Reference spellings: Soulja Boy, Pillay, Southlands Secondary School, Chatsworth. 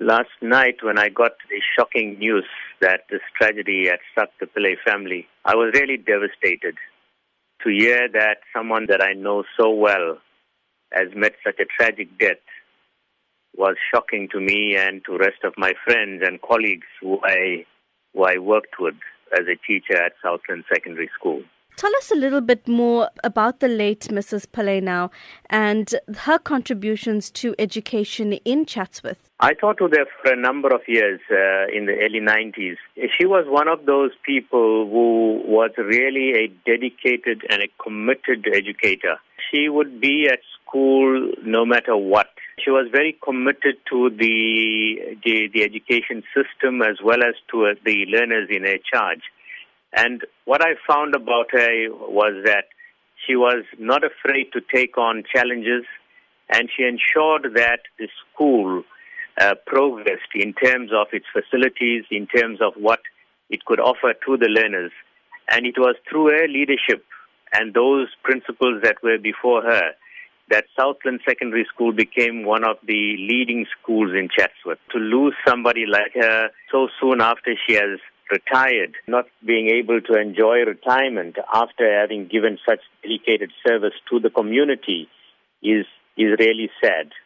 Last night when I got the shocking news that this tragedy had struck the Pillay family, I was really devastated to hear that someone that I know so well has met such a tragic death. Was shocking to me and to rest of my friends and colleagues who I worked with as a teacher at Southlands Secondary School. Tell us a little bit more about the late Mrs. Pillay now and her contributions to education in Chatsworth. I taught with her for a number of years in the early 90s. She was one of those people who was really a dedicated and a committed educator. She would be at school no matter what. She was very committed to the education system as well as to the learners in her charge. And what I found about her was that she was not afraid to take on challenges, and she ensured that the school progressed in terms of its facilities, in terms of what it could offer to the learners. And it was through her leadership and those principles that were before her that Southland Secondary School became one of the leading schools in Chatsworth. To lose somebody like her so soon after she has retired, not being able to enjoy retirement after having given such dedicated service to the community is really sad.